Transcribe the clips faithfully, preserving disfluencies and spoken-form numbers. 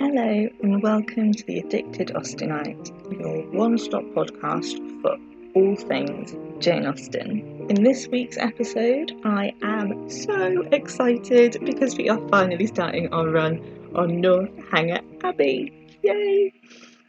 Hello and welcome to the Addicted Austenite, your one-stop podcast for all things Jane Austen. In this week's episode, I am so excited because we are finally starting our run on Northanger Abbey. Yay!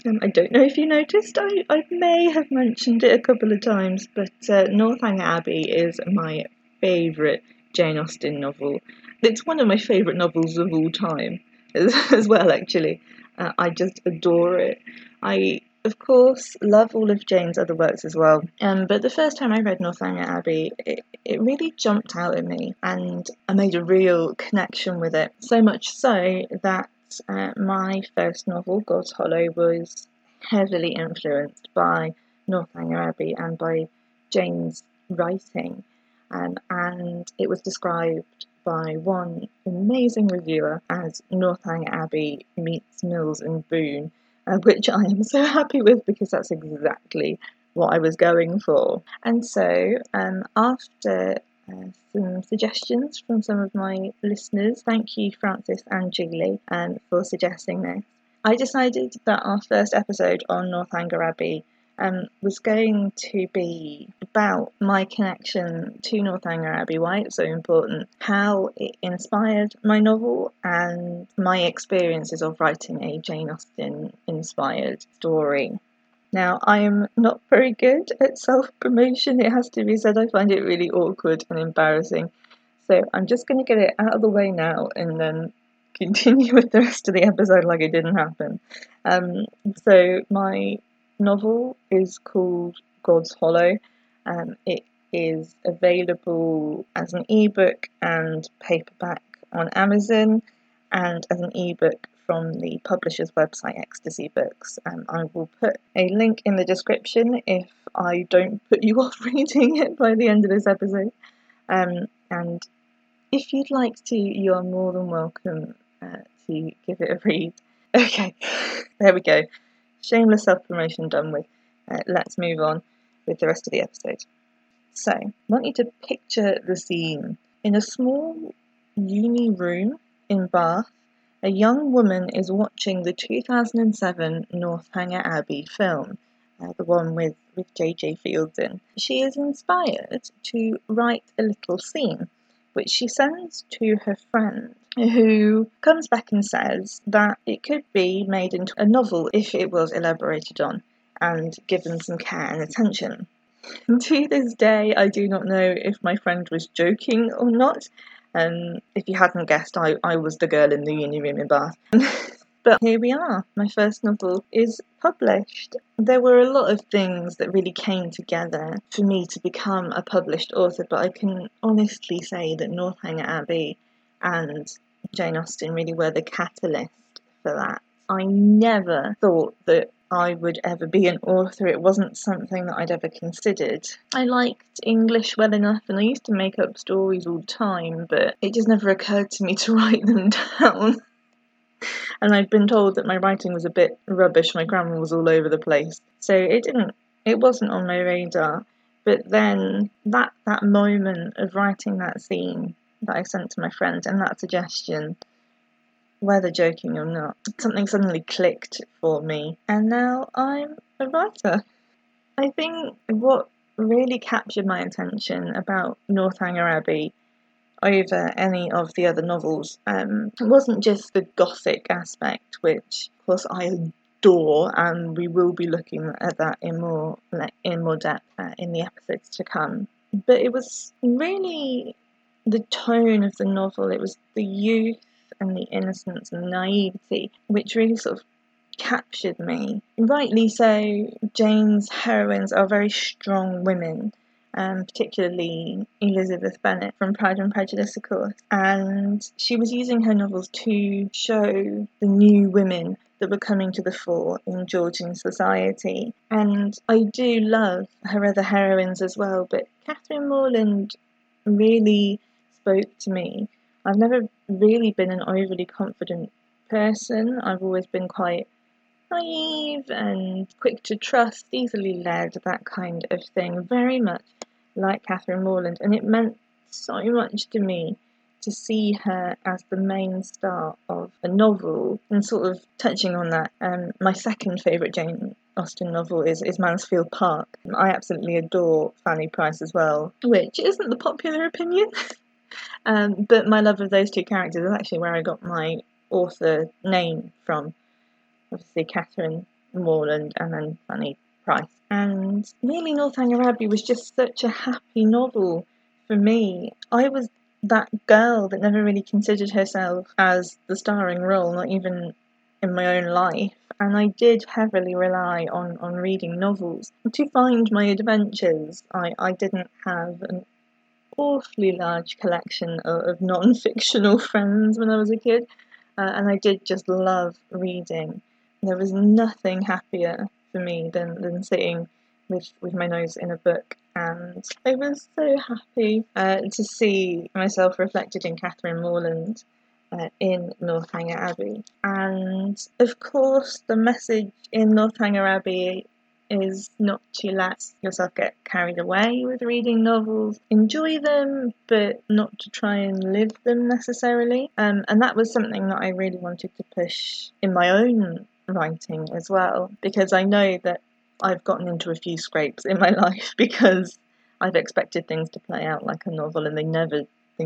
Um, I don't know if you noticed, I, I may have mentioned it a couple of times, but uh, Northanger Abbey is my favourite Jane Austen novel. It's one of my favourite novels of all time. As well, actually. Uh, I just adore it. I, of course, love all of Jane's other works as well. Um, but the first time I read Northanger Abbey, it, it really jumped out at me and I made a real connection with it. So much so that uh, my first novel, God's Hollow, was heavily influenced by Northanger Abbey and by Jane's writing. Um, and it was described by one amazing reviewer as Northanger Abbey meets Mills and Boon, uh, which I am so happy with because that's exactly what I was going for. And so um, after uh, some suggestions from some of my listeners, thank you Francis and Julie um, for suggesting this, I decided that our first episode on Northanger Abbey Um, was going to be about my connection to Northanger Abbey, why it's so important, how it inspired my novel, and my experiences of writing a Jane Austen-inspired story. Now, I am not very good at self-promotion, it has to be said. I find it really awkward and embarrassing, so I'm just going to get it out of the way now and then continue with the rest of the episode like it didn't happen. Um, so, my novel is called God's Hollow. Um, it is available as an ebook and paperback on Amazon, and as an ebook from the publisher's website, Ecstasy Books. Um, I will put a link in the description if I don't put you off reading it by the end of this episode. Um, and if you'd like to, you are more than welcome uh, to give it a read. Okay, there we go. Shameless self-promotion done with. Uh, let's move on with the rest of the episode. So, I want you to picture the scene. In a small uni room in Bath, a young woman is watching the two thousand seven Northanger Abbey film, uh, the one with, with J J. Fields in. She is inspired to write a little scene, which she sends to her friend, who comes back and says that it could be made into a novel if it was elaborated on and given some care and attention. To this day, I do not know if my friend was joking or not. Um, if you hadn't guessed, I, I was the girl in the uni room in Bath. But here we are. My first novel is published. There were a lot of things that really came together for me to become a published author, but I can honestly say that Northanger Abbey and Jane Austen really were the catalyst for that. I never thought that I would ever be an author. It wasn't something that I'd ever considered. I liked English well enough and I used to make up stories all the time, but it just never occurred to me to write them down. And I'd been told that my writing was a bit rubbish, my grammar was all over the place. So it didn't, it wasn't on my radar. But then that, that moment of writing that scene that I sent to my friend and that suggestion, whether joking or not, something suddenly clicked for me. And now I'm a writer. I think what really captured my attention about Northanger Abbey over any of the other novels, um, it wasn't just the gothic aspect, which of course I adore, and we will be looking at that in more like, in more depth uh, in the episodes to come. But it was really the tone of the novel. It was the youth and the innocence and naivety which really sort of captured me. Rightly so, Jane's heroines are very strong women. Um, particularly Elizabeth Bennet from Pride and Prejudice, of course. And she was using her novels to show the new women that were coming to the fore in Georgian society. And I do love her other heroines as well, but Catherine Morland really spoke to me. I've never really been an overly confident person. I've always been quite naive and quick to trust, easily led, that kind of thing, very much like Catherine Morland, and it meant so much to me to see her as the main star of a novel. And sort of touching on that, um, my second favourite Jane Austen novel is, is Mansfield Park. I absolutely adore Fanny Price as well, which isn't the popular opinion. um, but my love of those two characters is actually where I got my author name from. Obviously Catherine Morland and then Fanny Price. And really Northanger Abbey was just such a happy novel for me. I was that girl that never really considered herself as the starring role, not even in my own life. And I did heavily rely on, on reading novels. To find my adventures, I, I didn't have an awfully large collection of, of non-fictional friends when I was a kid, uh, and I did just love reading. There was nothing happier for me than, than sitting with, with my nose in a book, and I was so happy uh, to see myself reflected in Catherine Morland. Uh, in Northanger Abbey. And of course the message in Northanger Abbey is not to let yourself get carried away with reading novels. Enjoy them, but not to try and live them necessarily. Um, and that was something that I really wanted to push in my own writing as well, because I know that I've gotten into a few scrapes in my life because I've expected things to play out like a novel and they never They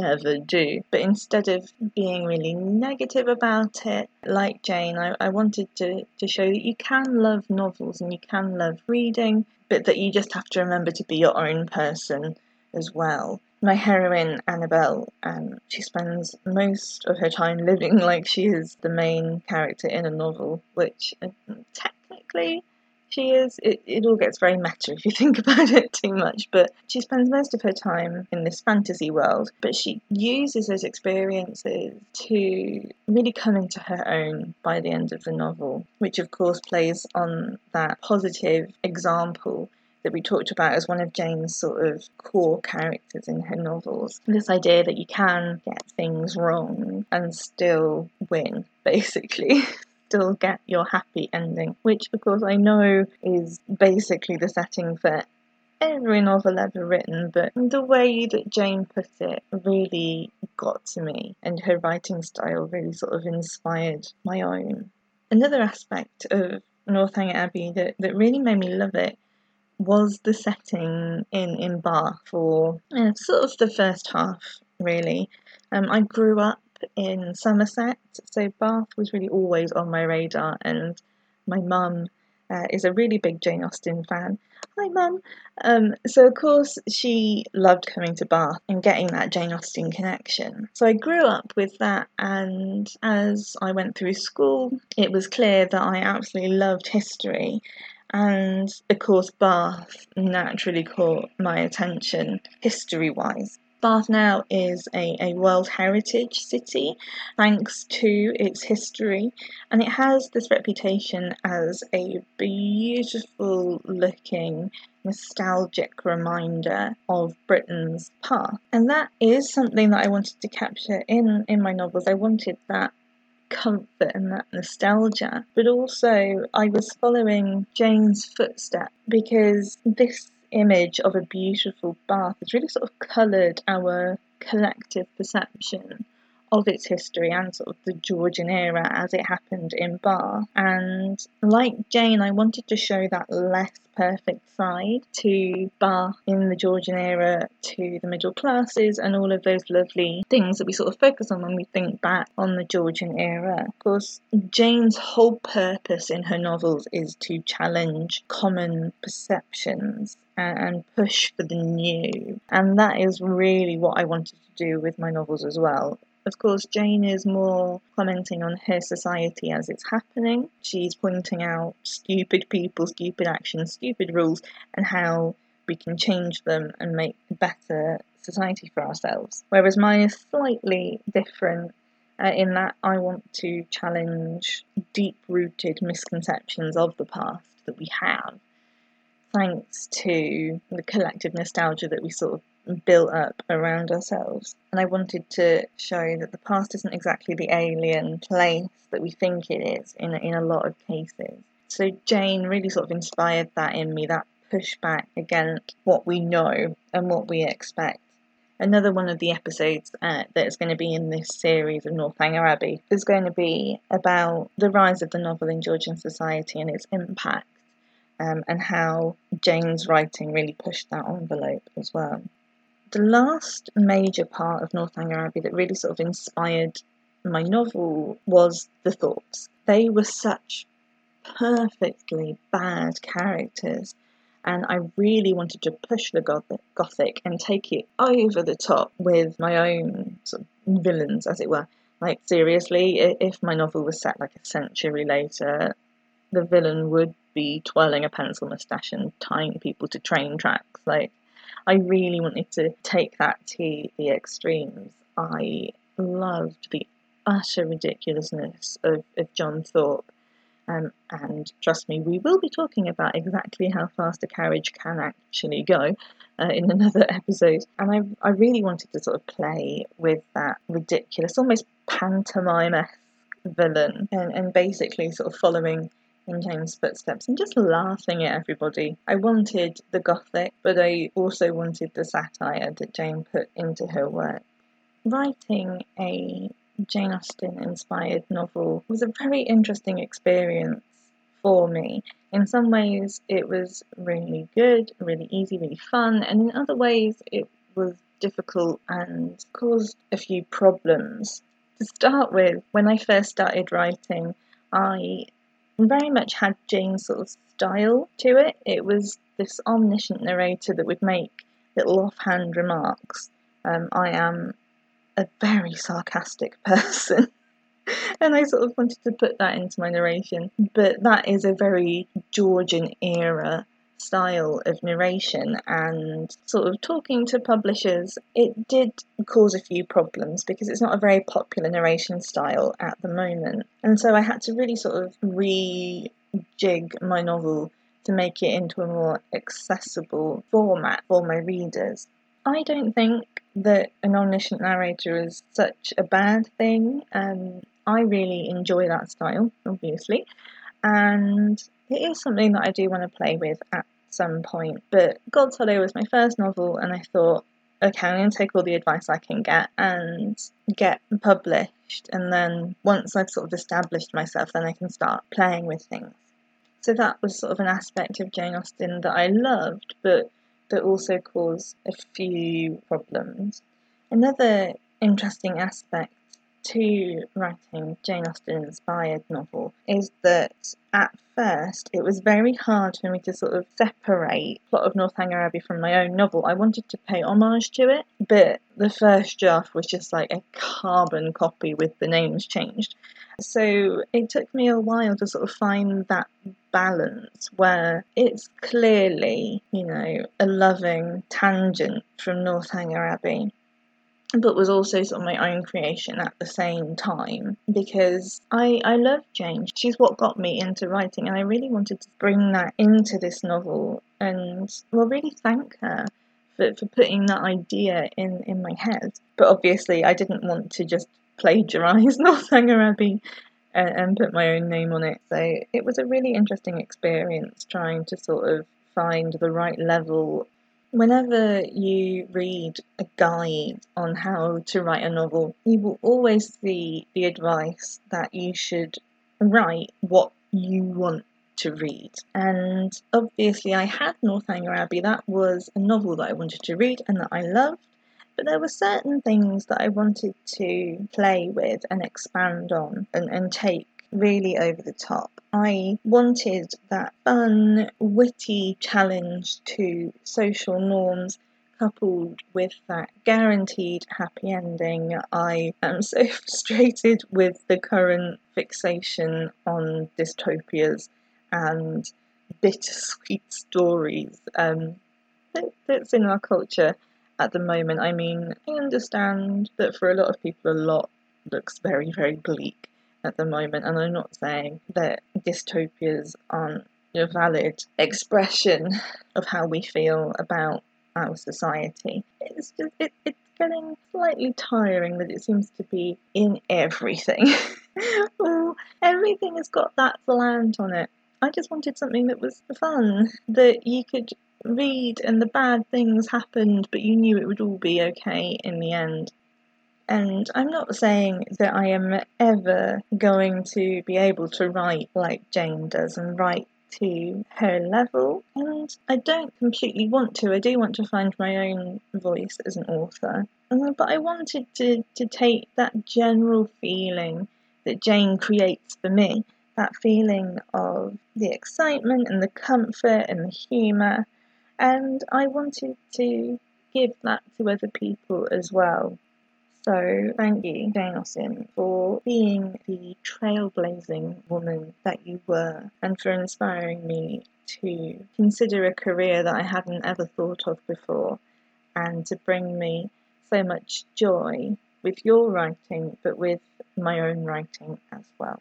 never do. But instead of being really negative about it, like Jane, I, I wanted to, to show that you can love novels and you can love reading, but that you just have to remember to be your own person as well. My heroine, Annabelle, um, she spends most of her time living like she is the main character in a novel, which uh, technically she is. It, it all gets very meta if you think about it too much, but she spends most of her time in this fantasy world, but she uses those experiences to really come into her own by the end of the novel, which of course plays on that positive example that we talked about as one of Jane's sort of core characters in her novels. This idea that you can get things wrong and still win, basically. Still get your happy ending, which of course I know is basically the setting for every novel ever written, but the way that Jane put it really got to me, and her writing style really sort of inspired my own. Another aspect of Northanger Abbey that, that really made me love it was the setting in, in Bath for uh, sort of the first half, really. Um, I grew up in Somerset, so Bath was really always on my radar, and my mum uh, is a really big Jane Austen fan. Hi mum! Um, so of course she loved coming to Bath and getting that Jane Austen connection. So I grew up with that, and as I went through school it was clear that I absolutely loved history, and of course Bath naturally caught my attention history-wise. Bath now is a, a World Heritage City thanks to its history, and it has this reputation as a beautiful looking nostalgic reminder of Britain's past, and that is something that I wanted to capture in, in my novels. I wanted that comfort and that nostalgia, but also I was following Jane's footsteps, because this image of a beautiful Bath has really sort of coloured our collective perception of its history and sort of the Georgian era as it happened in Bath. And like Jane, I wanted to show that less perfect side to Bath in the Georgian era, to the middle classes and all of those lovely things that we sort of focus on when we think back on the Georgian era. Of course, Jane's whole purpose in her novels is to challenge common perceptions and push for the new, and that is really what I wanted to do with my novels as well. Of course, Jane is more commenting on her society as it's happening. She's pointing out stupid people, stupid actions, stupid rules, and how we can change them and make a better society for ourselves. Whereas mine is slightly different uh, in that I want to challenge deep-rooted misconceptions of the past that we have, thanks to the collective nostalgia that we sort of built up around ourselves. And I wanted to show that the past isn't exactly the alien place that we think it is in, in a lot of cases. So Jane really sort of inspired that in me, that pushback against what we know and what we expect. Another one of the episodes uh, that is going to be in this series of Northanger Abbey is going to be about the rise of the novel in Georgian society and its impact, um, and how Jane's writing really pushed that envelope as well. The last major part of Northanger Abbey that really sort of inspired my novel was the Thorpes. They were such perfectly bad characters, and I really wanted to push the Gothic and take it over the top with my own sort of villains, as it were. Like, seriously, if my novel was set like a century later, the villain would be twirling a pencil moustache and tying people to train tracks. Like, I really wanted to take that to the extremes. I loved the utter ridiculousness of, of John Thorpe. Um, and trust me, we will be talking about exactly how fast a carriage can actually go uh, in another episode. And I, I really wanted to sort of play with that ridiculous, almost pantomime-esque villain, and, and basically sort of following in Jane's footsteps and just laughing at everybody. I wanted the Gothic, but I also wanted the satire that Jane put into her work. Writing a Jane Austen-inspired novel was a very interesting experience for me. In some ways, it was really good, really easy, really fun, and in other ways, it was difficult and caused a few problems. To start with, when I first started writing, I very much had Jane's sort of style to it. It was this omniscient narrator that would make little offhand remarks. Um, I am a very sarcastic person and I sort of wanted to put that into my narration, but that is a very Georgian era style of narration, and sort of talking to publishers, it did cause a few problems because it's not a very popular narration style at the moment, and so I had to really sort of rejig my novel to make it into a more accessible format for my readers. I don't think that an omniscient narrator is such a bad thing. Um, I really enjoy that style, obviously, and it is something that I do want to play with at some point. But God's Hollow was my first novel, and I thought, okay, I'm going to take all the advice I can get and get published, and then once I've sort of established myself, then I can start playing with things. So that was sort of an aspect of Jane Austen that I loved, but that also caused a few problems. Another interesting aspect to writing Jane Austen-inspired novel is that at first it was very hard for me to sort of separate the plot of Northanger Abbey from my own novel. I wanted to pay homage to it, but the first draft was just like a carbon copy with the names changed. So it took me a while to sort of find that balance where it's clearly, you know, a loving tangent from Northanger Abbey, but was also sort of my own creation at the same time, because I, I love Jane. She's what got me into writing, and I really wanted to bring that into this novel and, well, really thank her for, for putting that idea in, in my head. But obviously I didn't want to just plagiarise Northanger Abbey and, and put my own name on it. So it was a really interesting experience trying to sort of find the right level. Whenever you read a guide on how to write a novel, you will always see the advice that you should write what you want to read. And obviously I had Northanger Abbey. That was a novel that I wanted to read and that I loved, but there were certain things that I wanted to play with and expand on and, and take really over the top. I wanted that fun, witty challenge to social norms coupled with that guaranteed happy ending. I am so frustrated with the current fixation on dystopias and bittersweet stories um, that, that's in our culture at the moment. I mean, I understand that for a lot of people a lot looks very, very bleak at the moment, and I'm not saying that dystopias aren't a valid expression of how we feel about our society. It's just it, it's getting slightly tiring that it seems to be in everything. Well, everything has got that slant on it. I just wanted something that was fun, that you could read and the bad things happened, but you knew it would all be okay in the end. And I'm not saying that I am ever going to be able to write like Jane does and write to her level, and I don't completely want to. I do want to find my own voice as an author, but I wanted to, to take that general feeling that Jane creates for me, that feeling of the excitement and the comfort and the humour, and I wanted to give that to other people as well. So thank you, Jane Austen, for being the trailblazing woman that you were and for inspiring me to consider a career that I hadn't ever thought of before and to bring me so much joy with your writing, but with my own writing as well.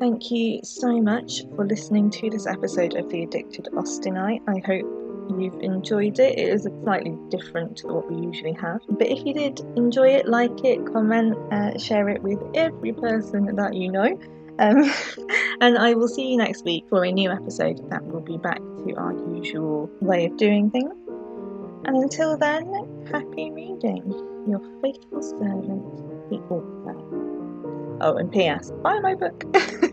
Thank you so much for listening to this episode of The Addicted Austenite. I hope you've enjoyed it. It is slightly different to what we usually have, but if you did enjoy it, like it, comment, uh, share it with every person that you know, um, and I will see you next week for a new episode that will be back to our usual way of doing things. And until then, happy reading, your faithful servant, the author. Oh, and P S, buy my book.